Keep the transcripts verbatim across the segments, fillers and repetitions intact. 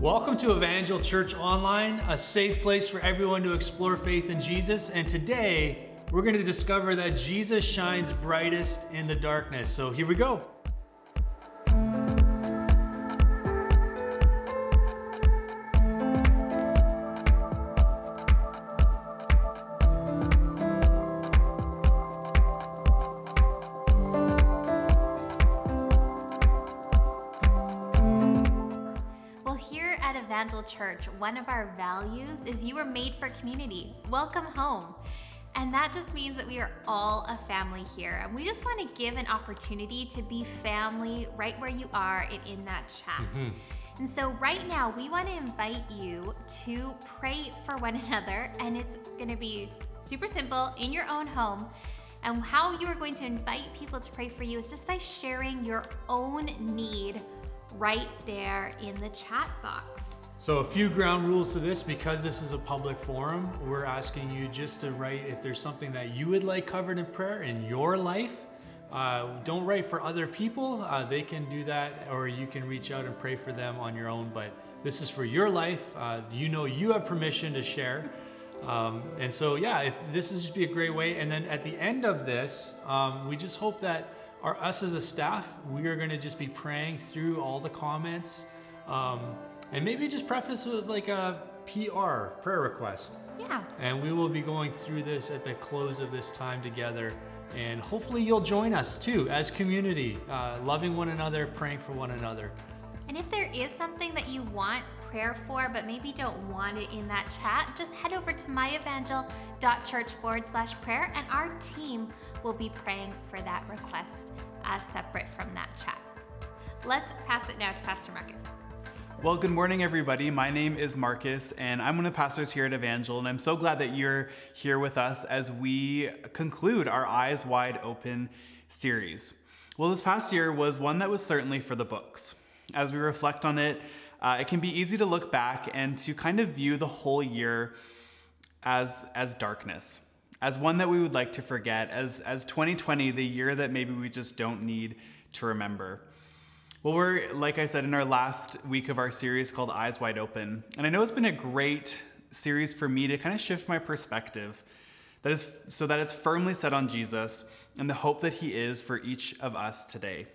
Welcome to Evangel Church Online, a safe place for everyone to explore faith in Jesus. And today, we're going to discover that Jesus shines brightest in the darkness. So here we go. Church, one of our values is you were made for community. Welcome home. And that just means that we are all a family here. And we just want to give an opportunity to be family right where you are and in that chat. Mm-hmm. And so right now, we want to invite you to pray for one another. And it's going to be super simple in your own home. And how you are going to invite people to pray for you is just by sharing your own need right there in the chat box. So a few ground rules to this, because this is a public forum, we're asking you just to write if there's something that you would like covered in prayer in your life. Uh, don't write for other people, uh, they can do that, or you can reach out and pray for them on your own, but this is for your life. Uh, you know you have permission to share. Um, and so yeah, if this is just be a great way. And then at the end of this, um, we just hope that our, us as a staff, we are gonna just be praying through all the comments. Um, And maybe just preface with like a P R, prayer request. Yeah. And we will be going through this at the close of this time together. And hopefully you'll join us too as community, uh, loving one another, praying for one another. And if there is something that you want prayer for, but maybe don't want it in that chat, just head over to myevangel.church forward slash prayer and our team will be praying for that request as separate from that chat. Let's pass it now to Pastor Marcus. Well, good morning, everybody. My name is Marcus, and I'm one of the pastors here at Evangel, and I'm so glad that you're here with us as we conclude our Eyes Wide Open series. Well, this past year was one that was certainly for the books. As we reflect on it, uh, it can be easy to look back and to kind of view the whole year as, as darkness, as one that we would like to forget, as, as twenty twenty, the year that maybe we just don't need to remember. Well, we're, like I said, in our last week of our series called Eyes Wide Open. And I know it's been a great series for me to kind of shift my perspective that is, so that it's firmly set on Jesus and the hope that he is for each of us today.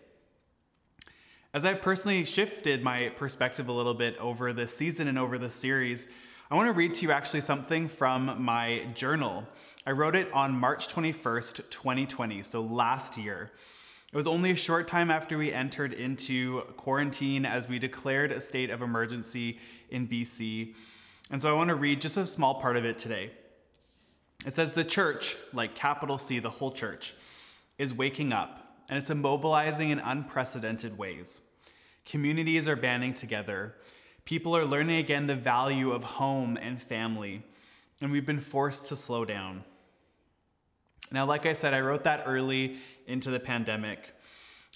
As I've personally shifted my perspective a little bit over this season and over this series, I want to read to you actually something from my journal. I wrote it on March twenty-first, twenty twenty, so last year. It was only a short time after we entered into quarantine as we declared a state of emergency in B C. And so I want to read just a small part of it today. It says, the church, like capital C, the whole church, is waking up, and it's mobilizing in unprecedented ways. Communities are banding together. People are learning again the value of home and family, and we've been forced to slow down. Now, like I said, I wrote that early into the pandemic.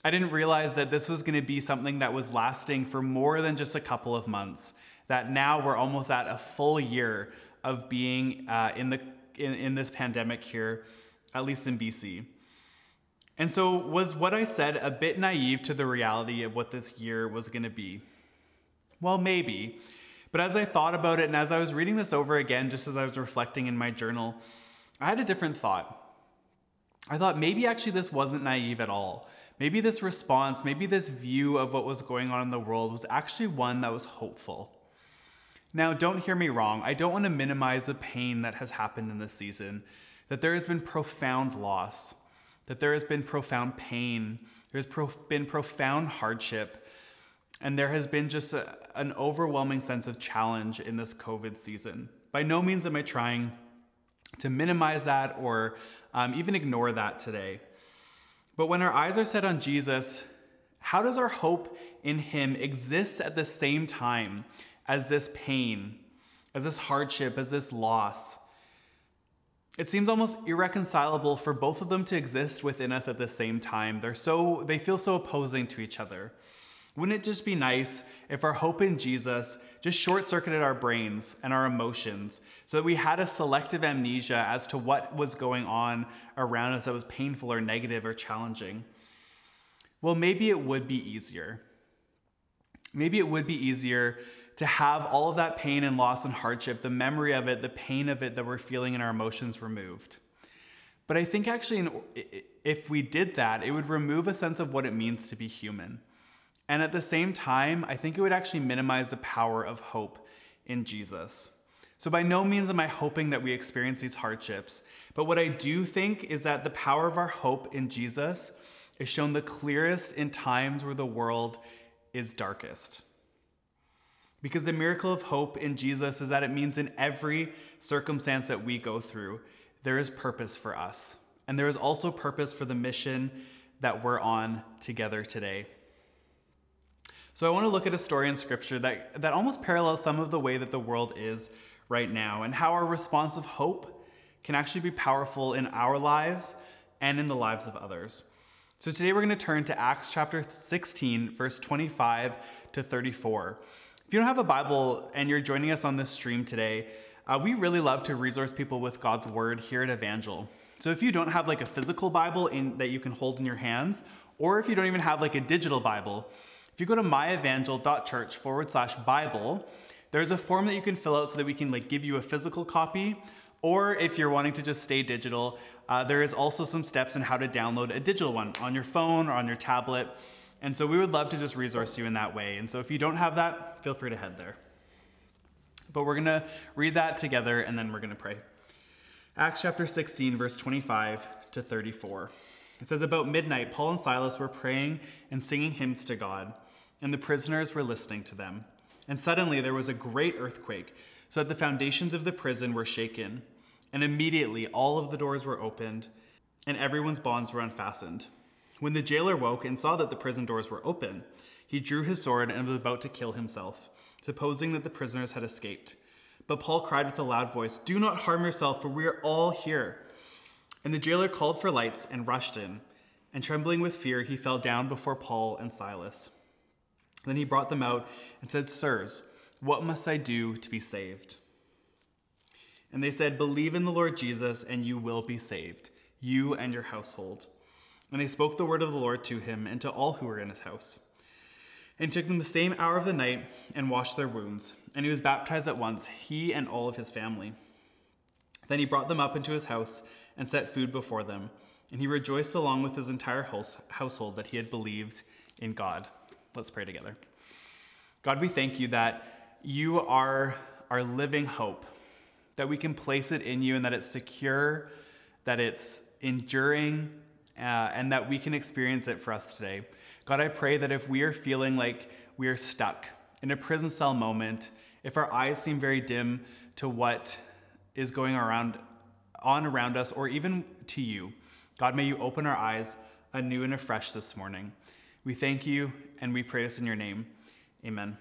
I didn't realize that this was going to be something that was lasting for more than just a couple of months, that now we're almost at a full year of being uh, in the in, in this pandemic here, at least in B C. And so was what I said a bit naive to the reality of what this year was going to be? Well, maybe. But as I thought about it and as I was reading this over again, just as I was reflecting in my journal, I had a different thought. I thought maybe actually this wasn't naive at all. Maybe this response, maybe this view of what was going on in the world was actually one that was hopeful. Now, don't hear me wrong. I don't want to minimize the pain that has happened in this season, that there has been profound loss, that there has been profound pain, there's prof- been profound hardship, and there has been just a, an overwhelming sense of challenge in this COVID season. By no means am I trying to minimize that or um, even ignore that today. But when our eyes are set on Jesus, how does our hope in him exist at the same time as this pain, as this hardship, as this loss? It seems almost irreconcilable for both of them to exist within us at the same time. They're so, they feel so opposing to each other. Wouldn't it just be nice if our hope in Jesus just short-circuited our brains and our emotions so that we had a selective amnesia as to what was going on around us that was painful or negative or challenging? Well, maybe it would be easier. Maybe it would be easier to have all of that pain and loss and hardship, the memory of it, the pain of it that we're feeling in our emotions removed. But I think actually in, if we did that, it would remove a sense of what it means to be human. And at the same time, I think it would actually minimize the power of hope in Jesus. So by no means am I hoping that we experience these hardships, but what I do think is that the power of our hope in Jesus is shown the clearest in times where the world is darkest. Because the miracle of hope in Jesus is that it means in every circumstance that we go through, there is purpose for us. And there is also purpose for the mission that we're on together today. So I want to look at a story in Scripture that, that almost parallels some of the way that the world is right now and how our response of hope can actually be powerful in our lives and in the lives of others. So today we're going to turn to Acts chapter sixteen, verse twenty-five to thirty-four. If you don't have a Bible and you're joining us on this stream today, uh, we really love to resource people with God's Word here at Evangel. So if you don't have like a physical Bible in, that you can hold in your hands, or if you don't even have like a digital Bible, if you go to myevangel.church forward slash Bible, there's a form that you can fill out so that we can like give you a physical copy. Or if you're wanting to just stay digital, uh, there is also some steps in how to download a digital one on your phone or on your tablet. And so we would love to just resource you in that way. And so if you don't have that, feel free to head there. But we're going to read that together and then we're going to pray. Acts chapter sixteen, verse twenty-five to thirty-four. It says, about midnight, Paul and Silas were praying and singing hymns to God, and the prisoners were listening to them. And suddenly there was a great earthquake, so that the foundations of the prison were shaken. And immediately all of the doors were opened, and everyone's bonds were unfastened. When the jailer woke and saw that the prison doors were open, he drew his sword and was about to kill himself, supposing that the prisoners had escaped. But Paul cried with a loud voice, "Do not harm yourself, for we are all here." And the jailer called for lights and rushed in, and trembling with fear, he fell down before Paul and Silas. Then he brought them out and said, "Sirs, what must I do to be saved?" And they said, "Believe in the Lord Jesus, and you will be saved, you and your household." And they spoke the word of the Lord to him and to all who were in his house. And took them the same hour of the night and washed their wounds. And he was baptized at once, he and all of his family. Then he brought them up into his house and set food before them. And he rejoiced along with his entire house, household that he had believed in God. Let's pray together. God, we thank you that you are our living hope, that we can place it in you and that it's secure, that it's enduring, uh, and that we can experience it for us today. God, I pray that if we are feeling like we are stuck in a prison cell moment, if our eyes seem very dim to what is going around on around us, or even to you. God, may you open our eyes anew and afresh this morning. We thank you, and we pray this in your name. Amen.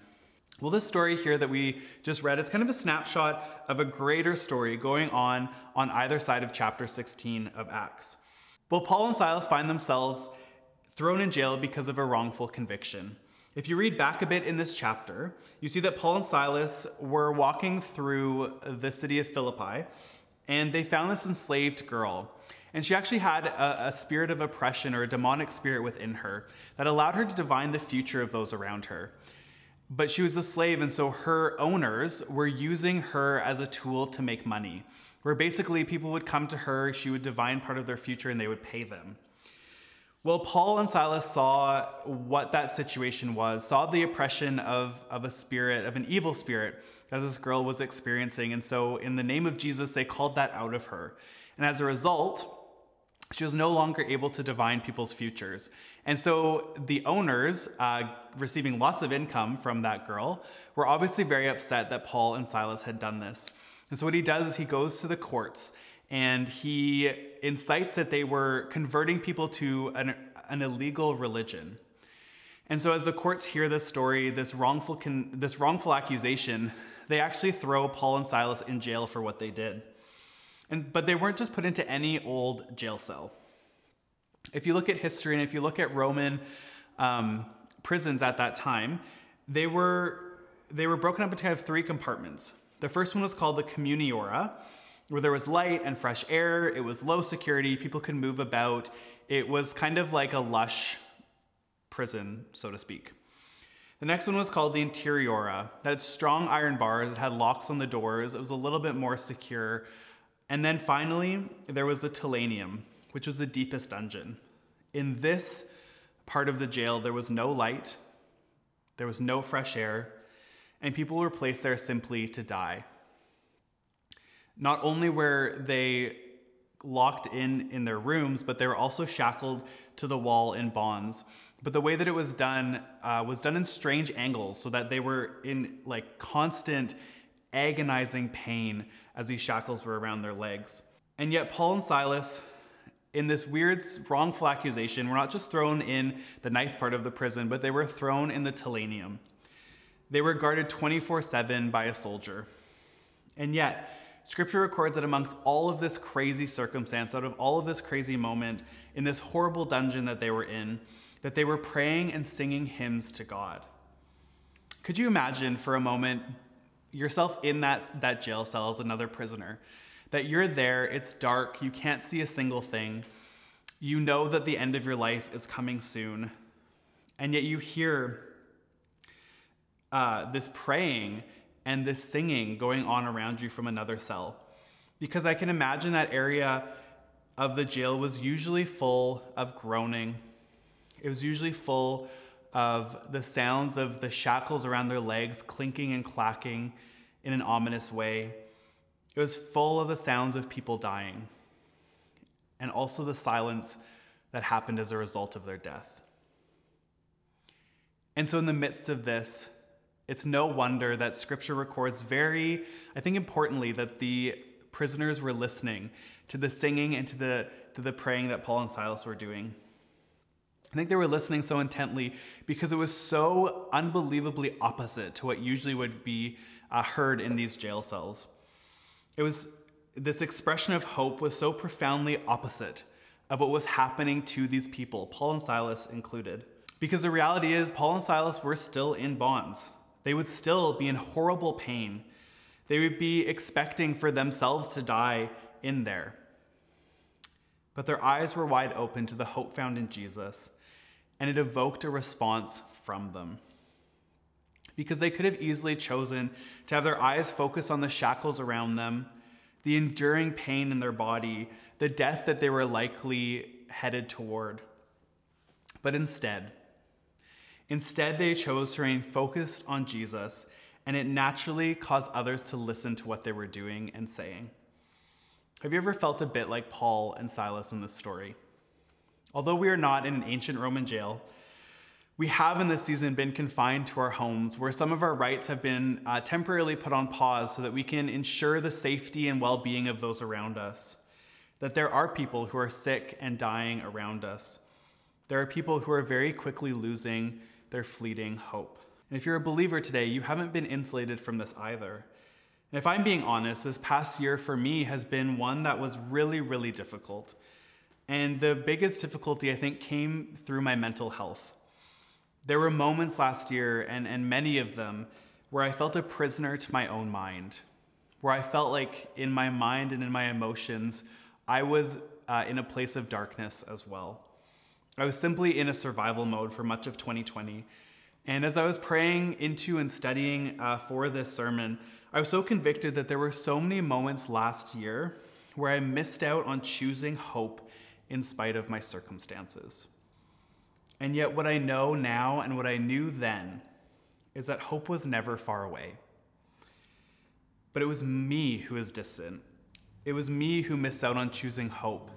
Well, this story here that we just read, it's kind of a snapshot of a greater story going on on either side of chapter sixteen of Acts. Well, Paul and Silas find themselves thrown in jail because of a wrongful conviction. If you read back a bit in this chapter, you see that Paul and Silas were walking through the city of Philippi, and they found this enslaved girl. And she actually had a, a spirit of oppression or a demonic spirit within her that allowed her to divine the future of those around her. But she was a slave, and so her owners were using her as a tool to make money, where basically people would come to her, she would divine part of their future, and they would pay them. Well, Paul and Silas saw what that situation was, saw the oppression of, of a spirit, of an evil spirit that this girl was experiencing. And so in the name of Jesus, they called that out of her. And as a result, she was no longer able to divine people's futures. And so the owners, uh, receiving lots of income from that girl, were obviously very upset that Paul and Silas had done this. And so what he does is he goes to the courts and he incites that they were converting people to an, an illegal religion. And so as the courts hear this story, this wrongful con- this wrongful accusation, they actually throw Paul and Silas in jail for what they did. And but they weren't just put into any old jail cell. If you look at history and if you look at Roman um, prisons at that time, they were they were broken up into kind of three compartments. The first one was called the communiora, where there was light and fresh air, it was low security, people could move about. It was kind of like a lush prison, so to speak. The next one was called the interiora. That had strong iron bars, it had locks on the doors, it was a little bit more secure. And then finally, there was the Tullianum, which was the deepest dungeon. In this part of the jail, there was no light, there was no fresh air, and people were placed there simply to die. Not only were they locked in in their rooms, but they were also shackled to the wall in bonds. But the way that it was done uh, was done in strange angles, so that they were in like constant agonizing pain as these shackles were around their legs. And yet Paul and Silas, in this weird wrongful accusation, were not just thrown in the nice part of the prison, but they were thrown in the Tullianum. They were guarded twenty-four seven by a soldier. And yet, Scripture records that amongst all of this crazy circumstance, out of all of this crazy moment, in this horrible dungeon that they were in, that they were praying and singing hymns to God. Could you imagine for a moment yourself in that, that jail cell as another prisoner? That you're there, it's dark, you can't see a single thing. You know that the end of your life is coming soon. And yet you hear uh, this praying and this singing going on around you from another cell. Because I can imagine that area of the jail was usually full of groaning. It was usually full of the sounds of the shackles around their legs clinking and clacking in an ominous way. It was full of the sounds of people dying, and also the silence that happened as a result of their death. And so in the midst of this, it's no wonder that Scripture records very, I think importantly, that the prisoners were listening to the singing and to the, to the praying that Paul and Silas were doing. I think they were listening so intently because it was so unbelievably opposite to what usually would be uh, heard in these jail cells. It was, this expression of hope was so profoundly opposite of what was happening to these people, Paul and Silas included. Because the reality is, Paul and Silas were still in bonds. They would still be in horrible pain. They would be expecting for themselves to die in there. But their eyes were wide open to the hope found in Jesus, and it evoked a response from them. Because they could have easily chosen to have their eyes focused on the shackles around them, the enduring pain in their body, the death that they were likely headed toward. But instead, instead they chose to remain focused on Jesus, and it naturally caused others to listen to what they were doing and saying. Have you ever felt a bit like Paul and Silas in this story? Although we are not in an ancient Roman jail, we have in this season been confined to our homes, where some of our rights have been uh, temporarily put on pause so that we can ensure the safety and well-being of those around us. That there are people who are sick and dying around us. There are people who are very quickly losing their fleeting hope. And if you're a believer today, you haven't been insulated from this either. And if I'm being honest, this past year for me has been one that was really, really difficult. And the biggest difficulty, I think, came through my mental health. There were moments last year, and, and many of them, where I felt a prisoner to my own mind, where I felt like in my mind and in my emotions, I was uh, in a place of darkness as well. I was simply in a survival mode for much of twenty twenty. And as I was praying into and studying uh, for this sermon, I was so convicted that there were so many moments last year where I missed out on choosing hope in spite of my circumstances. And yet what I know now and what I knew then is that hope was never far away. But it was me who was distant. It was me who missed out on choosing hope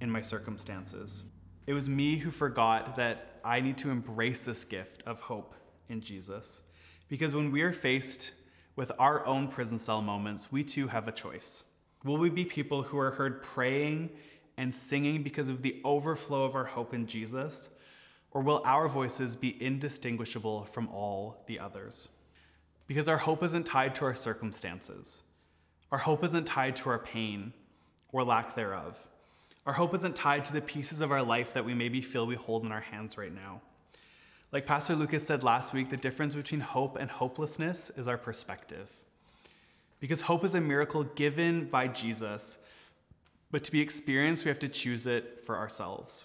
in my circumstances. It was me who forgot that I need to embrace this gift of hope in Jesus. Because when we are faced with our own prison cell moments, we too have a choice. Will we be people who are heard praying and singing because of the overflow of our hope in Jesus? Or will our voices be indistinguishable from all the others? Because our hope isn't tied to our circumstances. Our hope isn't tied to our pain or lack thereof. Our hope isn't tied to the pieces of our life that we maybe feel we hold in our hands right now. Like Pastor Lucas said last week, the difference between hope and hopelessness is our perspective. Because hope is a miracle given by Jesus, but to be experienced, we have to choose it for ourselves.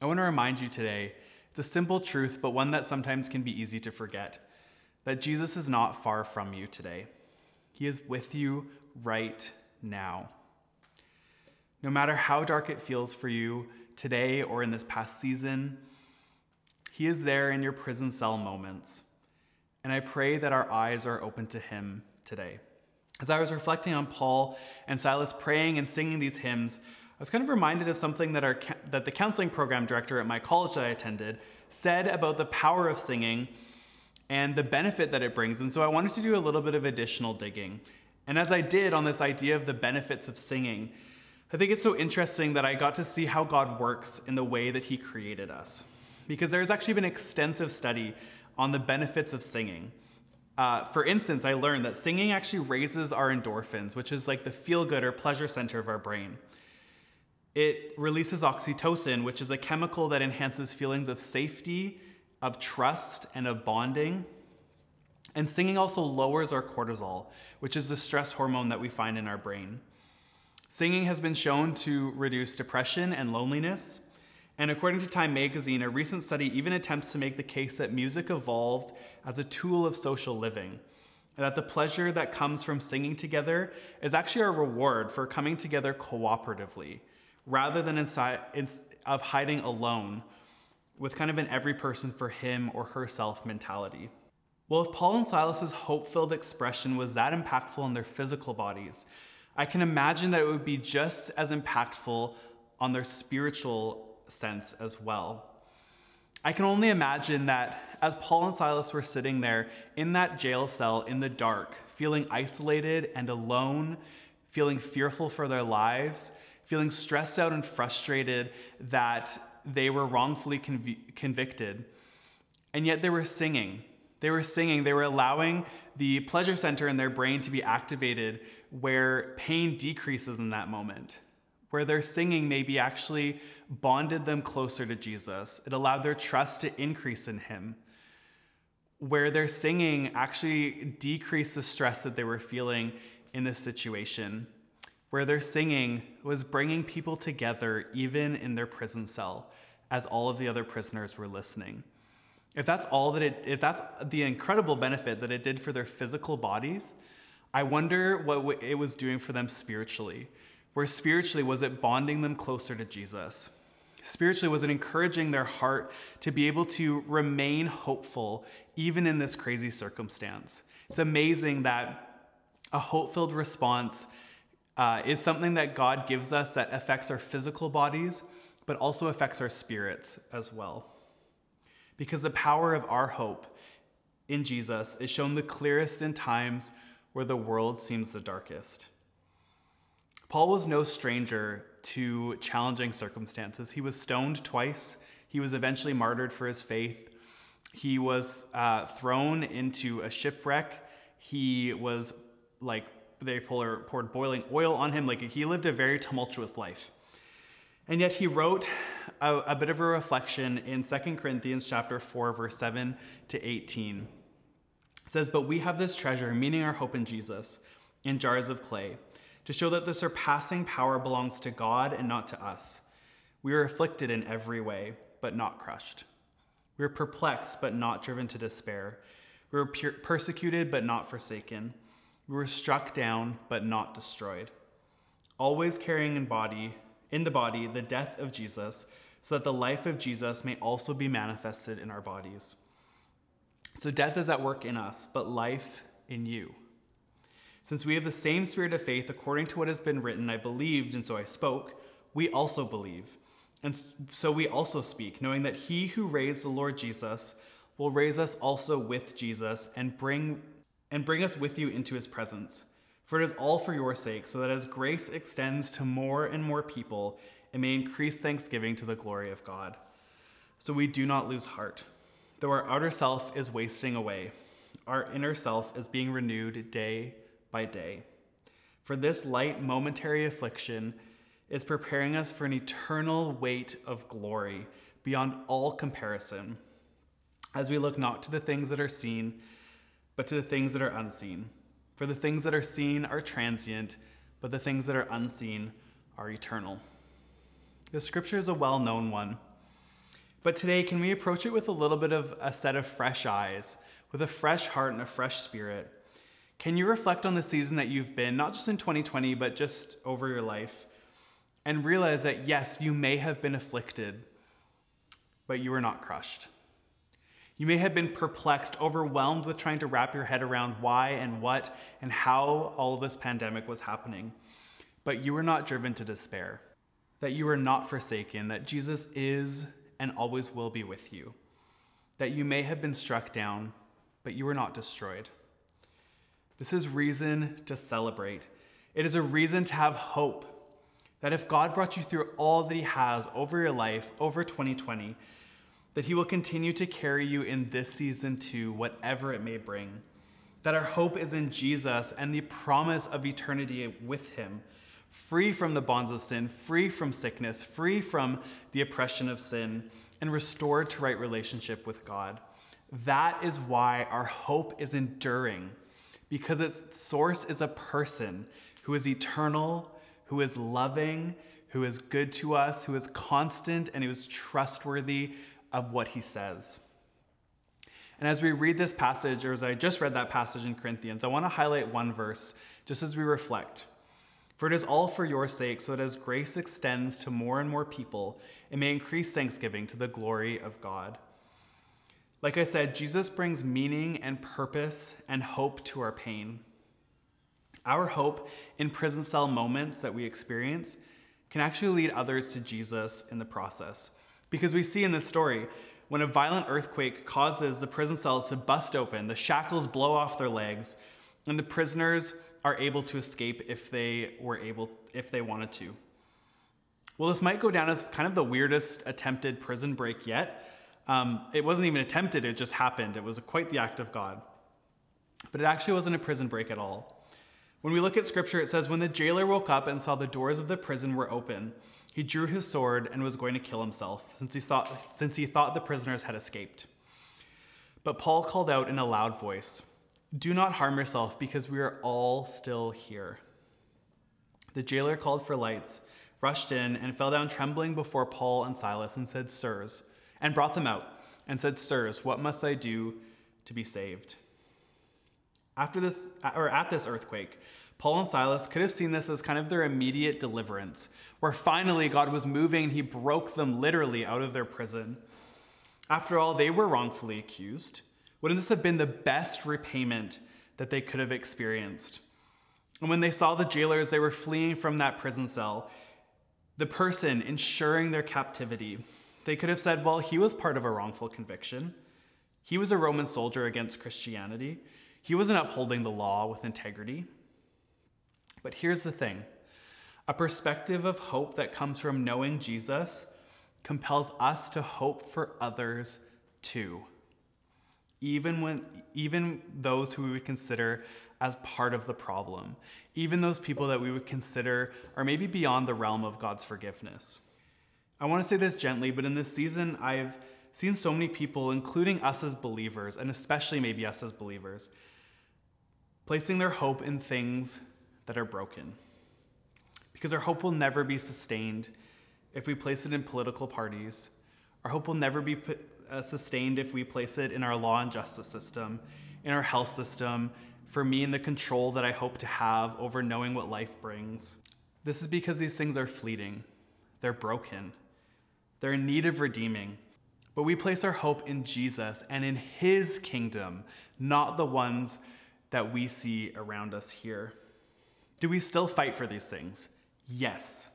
I want to remind you today the simple truth, but one that sometimes can be easy to forget, that Jesus is not far from you today. He is with you right now. No matter how dark it feels for you today or in this past season, he is there in your prison cell moments. And I pray that our eyes are open to him today. As I was reflecting on Paul and Silas praying and singing these hymns, I was kind of reminded of something that our that the counseling program director at my college that I attended said about the power of singing and the benefit that it brings. And so I wanted to do a little bit of additional digging. And as I did on this idea of the benefits of singing, I think it's so interesting that I got to see how God works in the way that he created us, because there's actually been extensive study on the benefits of singing. Uh, for instance, I learned that singing actually raises our endorphins, which is like the feel-good or pleasure center of our brain. It releases oxytocin, which is a chemical that enhances feelings of safety, of trust, and of bonding. And singing also lowers our cortisol, which is the stress hormone that we find in our brain. Singing has been shown to reduce depression and loneliness. And according to Time magazine, a recent study even attempts to make the case that music evolved as a tool of social living, and that the pleasure that comes from singing together is actually a reward for coming together cooperatively, rather than inside of hiding alone with kind of an every person for him or herself mentality. Well, if Paul and Silas's hope-filled expression was that impactful on their physical bodies, I can imagine that it would be just as impactful on their spiritual sense as well. I can only imagine that as Paul and Silas were sitting there in that jail cell in the dark, feeling isolated and alone, feeling fearful for their lives, feeling stressed out and frustrated that they were wrongfully conv- convicted, and yet they were singing. They were singing, they were allowing the pleasure center in their brain to be activated where pain decreases in that moment, where their singing maybe actually bonded them closer to Jesus. It allowed their trust to increase in him, where their singing actually decreased the stress that they were feeling in this situation, where their singing was bringing people together even in their prison cell as all of the other prisoners were listening. If that's all that it, if that's the incredible benefit that it did for their physical bodies, I wonder what it was doing for them spiritually. Where spiritually, was it bonding them closer to Jesus? Spiritually, was it encouraging their heart to be able to remain hopeful even in this crazy circumstance? It's amazing that a hope-filled response uh, is something that God gives us that affects our physical bodies, but also affects our spirits as well. Because the power of our hope in Jesus is shown the clearest in times where the world seems the darkest. Paul was no stranger to challenging circumstances. He was stoned twice. He was eventually martyred for his faith. He was uh, thrown into a shipwreck. He was like, they poured boiling oil on him. Like, he lived a very tumultuous life. And yet he wrote a, a bit of a reflection in Second Corinthians chapter four, verse seven to eighteen. It says, "But we have this treasure, meaning our hope in Jesus, in jars of clay, to show that the surpassing power belongs to God and not to us. We are afflicted in every way, but not crushed. We are perplexed, but not driven to despair. We are per- persecuted, but not forsaken. We were struck down, but not destroyed. Always carrying in body... in the body, the death of Jesus, so that the life of Jesus may also be manifested in our bodies. So death is at work in us, but life in you. Since we have the same spirit of faith, according to what has been written, I believed, and so I spoke, we also believe. And so we also speak, knowing that he who raised the Lord Jesus will raise us also with Jesus and bring and bring us with you into his presence. For it is all for your sake, so that as grace extends to more and more people, it may increase thanksgiving to the glory of God. So we do not lose heart. Though our outer self is wasting away, our inner self is being renewed day by day. For this light momentary affliction is preparing us for an eternal weight of glory beyond all comparison, as we look not to the things that are seen, but to the things that are unseen. For the things that are seen are transient, but the things that are unseen are eternal." The scripture is a well-known one, But today, can we approach it with a little bit of a set of fresh eyes, with a fresh heart and a fresh spirit? Can you reflect on the season that you've been, not just in twenty twenty, but just over your life, and realize that, yes, you may have been afflicted, but you were not crushed. You may have been perplexed, overwhelmed with trying to wrap your head around why and what and how all of this pandemic was happening, but you were not driven to despair, that you were not forsaken, that Jesus is and always will be with you, that you may have been struck down, but you were not destroyed. This is reason to celebrate. It is a reason to have hope that if God brought you through all that he has over your life, over twenty twenty, that he will continue to carry you in this season too, whatever it may bring, that our hope is in Jesus and the promise of eternity with him, free from the bonds of sin, free from sickness, free from the oppression of sin, and restored to right relationship with God. That is why our hope is enduring, because its source is a person who is eternal, who is loving, who is good to us, who is constant, and who is trustworthy of what he says. And as we read this passage, or as I just read that passage in Corinthians, I want to highlight one verse just as we reflect. For it is all for your sake, so that as grace extends to more and more people, it may increase thanksgiving to the glory of God. Like I said, Jesus brings meaning and purpose and hope to our pain. Our hope in prison cell moments that we experience can actually lead others to Jesus in the process. Because we see in this story, when a violent earthquake causes the prison cells to bust open, the shackles blow off their legs, and the prisoners are able to escape if they were able, if they wanted to. Well, this might go down as kind of the weirdest attempted prison break yet. Um, it wasn't even attempted, it just happened. It was quite the act of God. But it actually wasn't a prison break at all. When we look at scripture, it says, when the jailer woke up and saw the doors of the prison were open, he drew his sword and was going to kill himself, since he thought, since he thought the prisoners had escaped. But Paul called out in a loud voice, "Do not harm yourself, because we are all still here." The jailer called for lights, rushed in, and fell down trembling before Paul and Silas, and said, "Sirs," and brought them out, and said, "Sirs, what must I do to be saved?" After this, or at this earthquake, Paul and Silas could have seen this as kind of their immediate deliverance, where finally God was moving and he broke them literally out of their prison. After all, they were wrongfully accused. Wouldn't this have been the best repayment that they could have experienced? And when they saw the jailers, they were fleeing from that prison cell, the person ensuring their captivity. They could have said, well, he was part of a wrongful conviction. He was a Roman soldier against Christianity. He wasn't upholding the law with integrity. But here's the thing. A perspective of hope that comes from knowing Jesus compels us to hope for others too. Even when, even those who we would consider as part of the problem, even those people that we would consider are maybe beyond the realm of God's forgiveness. I want to say this gently, but in this season, I've seen so many people, including us as believers, and especially maybe us as believers, placing their hope in things that are broken. Because our hope will never be sustained if we place it in political parties. Our hope will never be put, uh, sustained if we place it in our law and justice system, in our health system, for me in the control that I hope to have over knowing what life brings. This is because these things are fleeting. They're broken. They're in need of redeeming. But we place our hope in Jesus and in his kingdom, not the ones that we see around us here. Do we still fight for these things? Yes.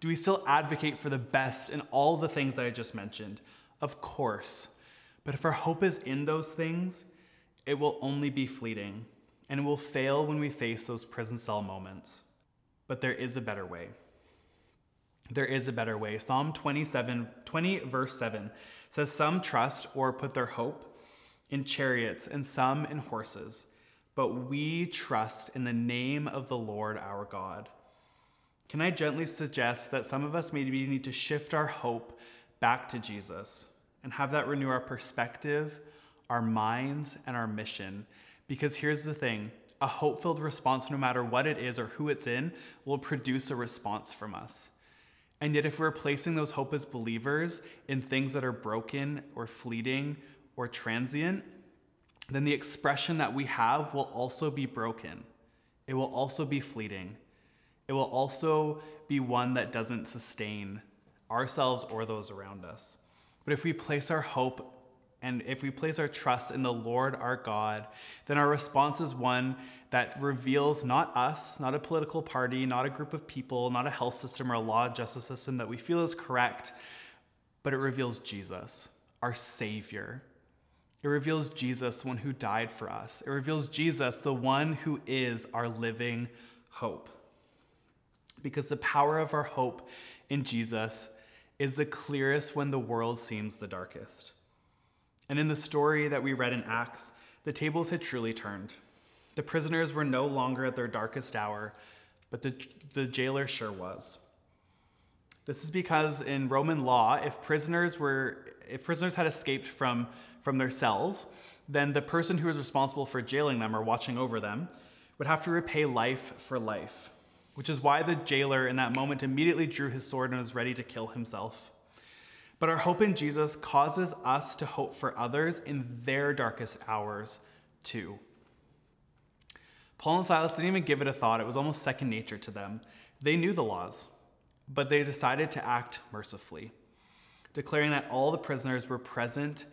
Do we still advocate for the best in all the things that I just mentioned? Of course. But if our hope is in those things, it will only be fleeting, and it will fail when we face those prison cell moments. But there is a better way. There is a better way. Psalm twenty-seven, twenty, verse seven says, "Some trust or put their hope in chariots and some in horses, but we trust in the name of the Lord our God." Can I gently suggest that some of us maybe need to shift our hope back to Jesus and have that renew our perspective, our minds, and our mission? Because here's the thing, a hope-filled response, no matter what it is or who it's in, will produce a response from us. And yet if we're placing those hope as believers in things that are broken or fleeting or transient, then the expression that we have will also be broken. It will also be fleeting. It will also be one that doesn't sustain ourselves or those around us. But if we place our hope and if we place our trust in the Lord our God, then our response is one that reveals not us, not a political party, not a group of people, not a health system or a law and justice system that we feel is correct, but it reveals Jesus, our Savior. It reveals Jesus, the one who died for us. It reveals Jesus, the one who is our living hope. Because the power of our hope in Jesus is the clearest when the world seems the darkest. And in the story that we read in Acts, the tables had truly turned. The prisoners were no longer at their darkest hour, but the, the jailer sure was. This is because in Roman law, if prisoners were if prisoners had escaped from, from their cells, then the person who was responsible for jailing them or watching over them would have to repay life for life, which is why the jailer in that moment immediately drew his sword and was ready to kill himself. But our hope in Jesus causes us to hope for others in their darkest hours too. Paul and Silas didn't even give it a thought. It was almost second nature to them. They knew the laws, but they decided to act mercifully, declaring that all the prisoners were present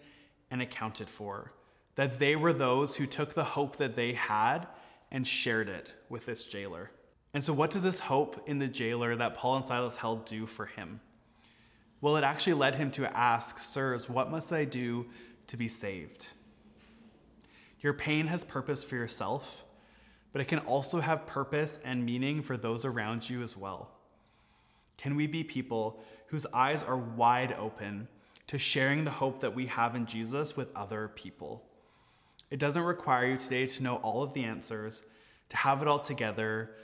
and accounted for, that they were those who took the hope that they had and shared it with this jailer. And so what does this hope in the jailer that Paul and Silas held do for him? Well, it actually led him to ask, "Sirs, what must I do to be saved?" Your pain has purpose for yourself, but it can also have purpose and meaning for those around you as well. Can we be people whose eyes are wide open to sharing the hope that we have in Jesus with other people? It doesn't require you today to know all of the answers, to have it all together,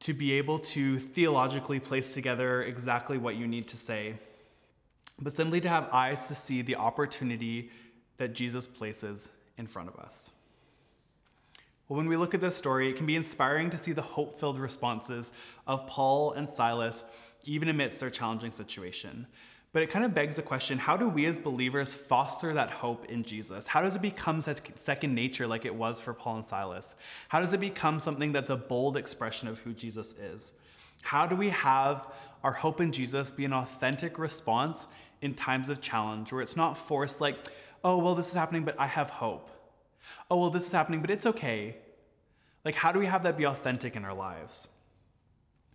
to be able to theologically place together exactly what you need to say, but simply to have eyes to see the opportunity that Jesus places in front of us. Well, when we look at this story, it can be inspiring to see the hope-filled responses of Paul and Silas, even amidst their challenging situation. But it kind of begs the question, how do we as believers foster that hope in Jesus? How does it become second nature like it was for Paul and Silas? How does it become something that's a bold expression of who Jesus is? How do we have our hope in Jesus be an authentic response in times of challenge where it's not forced like, oh, well, this is happening, but I have hope. Oh, well, this is happening, but it's okay. Like, how do we have that be authentic in our lives?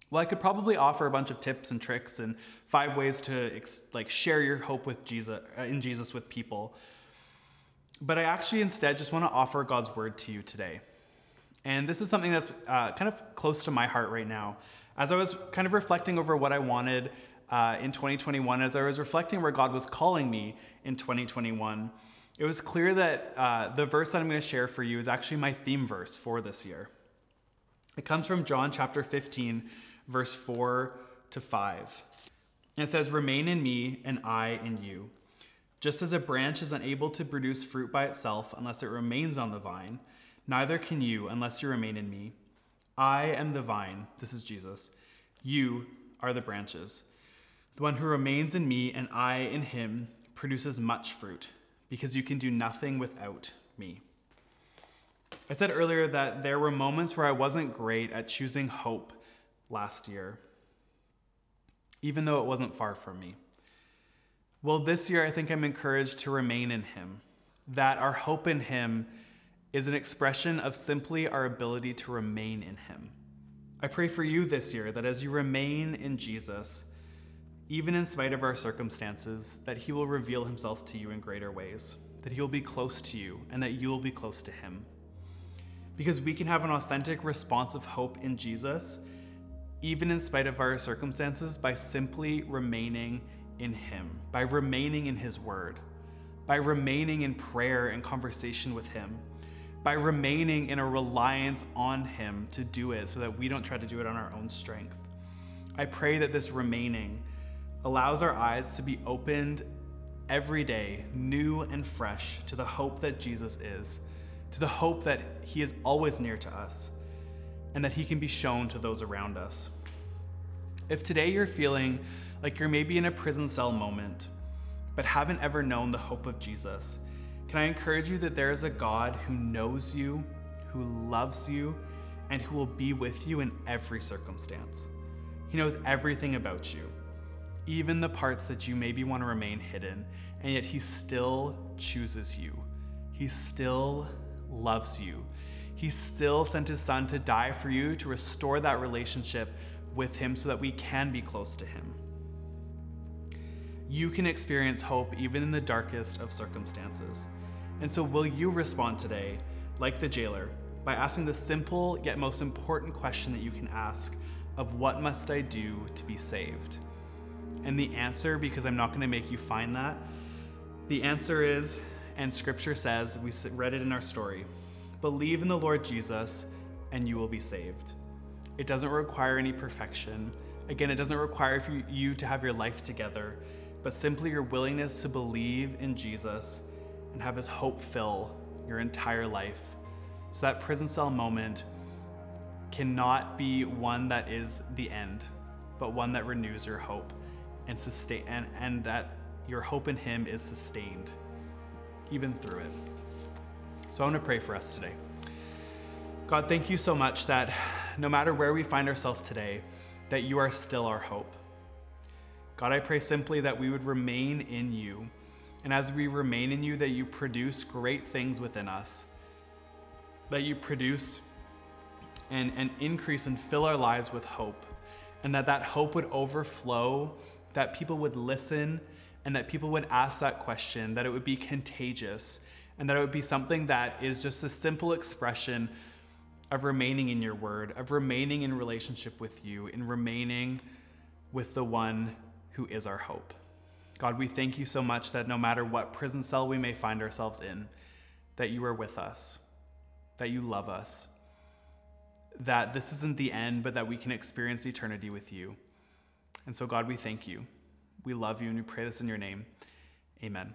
Well, I could probably offer a bunch of tips and tricks and five ways to like share your hope with Jesus in Jesus with people. But I actually instead just want to offer God's word to you today. And this is something that's uh, kind of close to my heart right now. As I was kind of reflecting over what I wanted uh, in twenty twenty-one, as I was reflecting where God was calling me in twenty twenty-one, it was clear that uh, the verse that I'm going to share for you is actually my theme verse for this year. It comes from John chapter fifteen, verse four to five. And it says, "Remain in me and I in you. Just as a branch is unable to produce fruit by itself unless it remains on the vine, neither can you unless you remain in me. I am the vine," this is Jesus, "you are the branches. The one who remains in me and I in him produces much fruit, because you can do nothing without me." I said earlier that there were moments where I wasn't great at choosing hope last year, even though it wasn't far from me. Well, this year I think I'm encouraged to remain in him, that our hope in him is an expression of simply our ability to remain in him. I pray for you this year that as you remain in Jesus, even in spite of our circumstances, that he will reveal himself to you in greater ways, that he will be close to you and that you will be close to him. Because we can have an authentic response of hope in Jesus, even in spite of our circumstances, by simply remaining in him, by remaining in his word, by remaining in prayer and conversation with him, by remaining in a reliance on him to do it so that we don't try to do it on our own strength. I pray that this remaining allows our eyes to be opened every day, new and fresh, to the hope that Jesus is, to the hope that he is always near to us and that he can be shown to those around us. If today you're feeling like you're maybe in a prison cell moment, but haven't ever known the hope of Jesus, can I encourage you that there is a God who knows you, who loves you, and who will be with you in every circumstance. He knows everything about you, even the parts that you maybe want to remain hidden, and yet he still chooses you. He still loves you. He still sent his son to die for you, to restore that relationship with him so that we can be close to him. You can experience hope even in the darkest of circumstances. And so will you respond today, like the jailer, by asking the simple yet most important question that you can ask of what must I do to be saved? And the answer, because I'm not going to make you find that, the answer is, and scripture says, we read it in our story, believe in the Lord Jesus and you will be saved. It doesn't require any perfection. Again, it doesn't require for you to have your life together, but simply your willingness to believe in Jesus and have his hope fill your entire life. So that prison cell moment cannot be one that is the end, but one that renews your hope and sustain, and, and that your hope in him is sustained, even through it. So I want to pray for us today. God, thank you so much that no matter where we find ourselves today, that you are still our hope. God, I pray simply that we would remain in you, and as we remain in you, that you produce great things within us, that you produce and, and increase and fill our lives with hope, and that that hope would overflow, that people would listen, and that people would ask that question, that it would be contagious, and that it would be something that is just a simple expression of remaining in your word, of remaining in relationship with you, in remaining with the one who is our hope. God, we thank you so much that no matter what prison cell we may find ourselves in, that you are with us, that you love us, that this isn't the end, but that we can experience eternity with you. And so, God, we thank you. We love you, and we pray this in your name. Amen.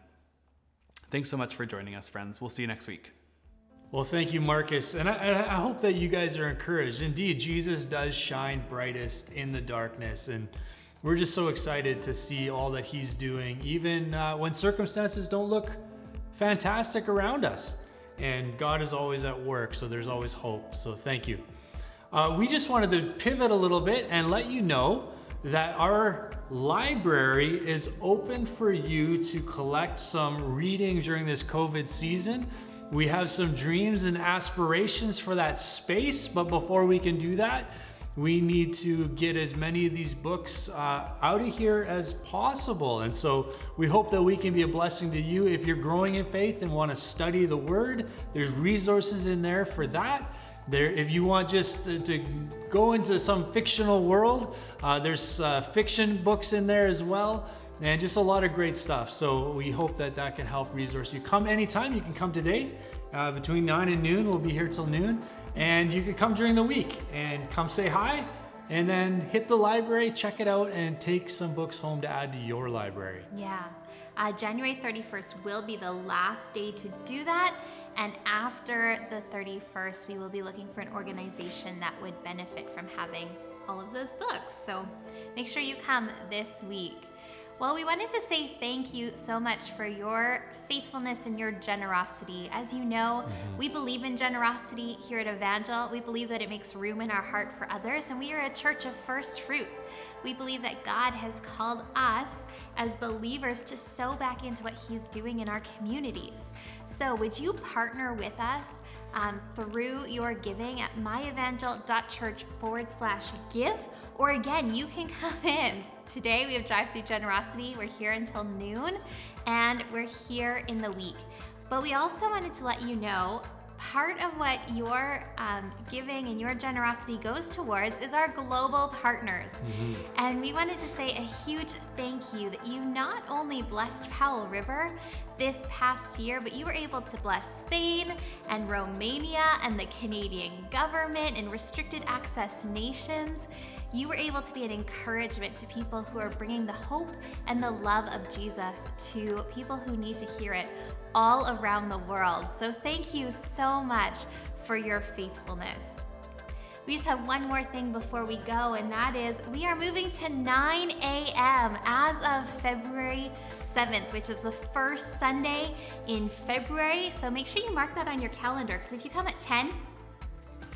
Thanks so much for joining us, friends. We'll see you next week. Well, thank you, Marcus. And I, I hope that you guys are encouraged. Indeed, Jesus does shine brightest in the darkness. And we're just so excited to see all that he's doing, even uh, when circumstances don't look fantastic around us. And God is always at work, so there's always hope. So thank you. Uh, we just wanted to pivot a little bit and let you know that our library is open for you to collect some reading during this COVID season. We have some dreams and aspirations for that space, but before we can do that, we need to get as many of these books uh, out of here as possible. And so we hope that we can be a blessing to you. If you're growing in faith and want to study the word, there's resources in there for that. There, if you want just to, to go into some fictional world, uh, there's uh, fiction books in there as well. And just a lot of great stuff. So we hope that that can help resource you. Come anytime. You can come today uh, between nine and noon. We'll be here till noon. And you can come during the week and come say hi. And then hit the library, check it out, and take some books home to add to your library. Yeah. Uh, January thirty-first will be the last day to do that. And after the thirty-first, we will be looking for an organization that would benefit from having all of those books. So make sure you come this week. Well, we wanted to say thank you so much for your faithfulness and your generosity. As you know, mm-hmm. we believe in generosity here at Evangel. We believe that it makes room in our heart for others, and we are a church of first fruits. We believe that God has called us as believers to sow back into what he's doing in our communities. So would you partner with us um, through your giving at myevangel.church forward slash give? Or again, you can come in. Today we have drive-through generosity. We're here until noon, and we're here in the week. But we also wanted to let you know part of what your um, giving and your generosity goes towards is our global partners. Mm-hmm. And we wanted to say a huge thank you that you not only blessed Powell River this past year, but you were able to bless Spain and Romania and the Canadian government and restricted access nations. You were able to be an encouragement to people who are bringing the hope and the love of Jesus to people who need to hear it all around the world. So thank you so much for your faithfulness. We just have one more thing before we go, and that is we are moving to nine a.m. as of February seventh, which is the first Sunday in February. So make sure you mark that on your calendar, because if you come at ten,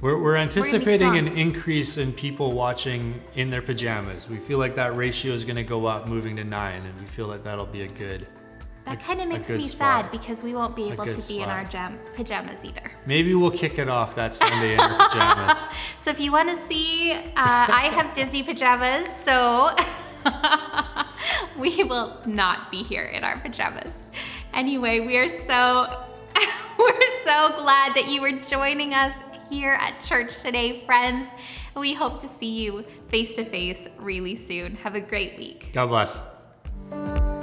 We're, we're anticipating we're an increase in people watching in their pajamas. We feel like that ratio is going to go up, moving to nine, and we feel like that'll be a good. That kind of makes me spot. sad because we won't be able to be spot. in our jam- pajamas either. Maybe we'll kick it off that Sunday in our pajamas. So if you want to see, uh, I have Disney pajamas, so we will not be here in our pajamas. Anyway, we are so we're so glad that you were joining us here at church today, friends. We hope to see you face to face really soon. Have a great week. God bless.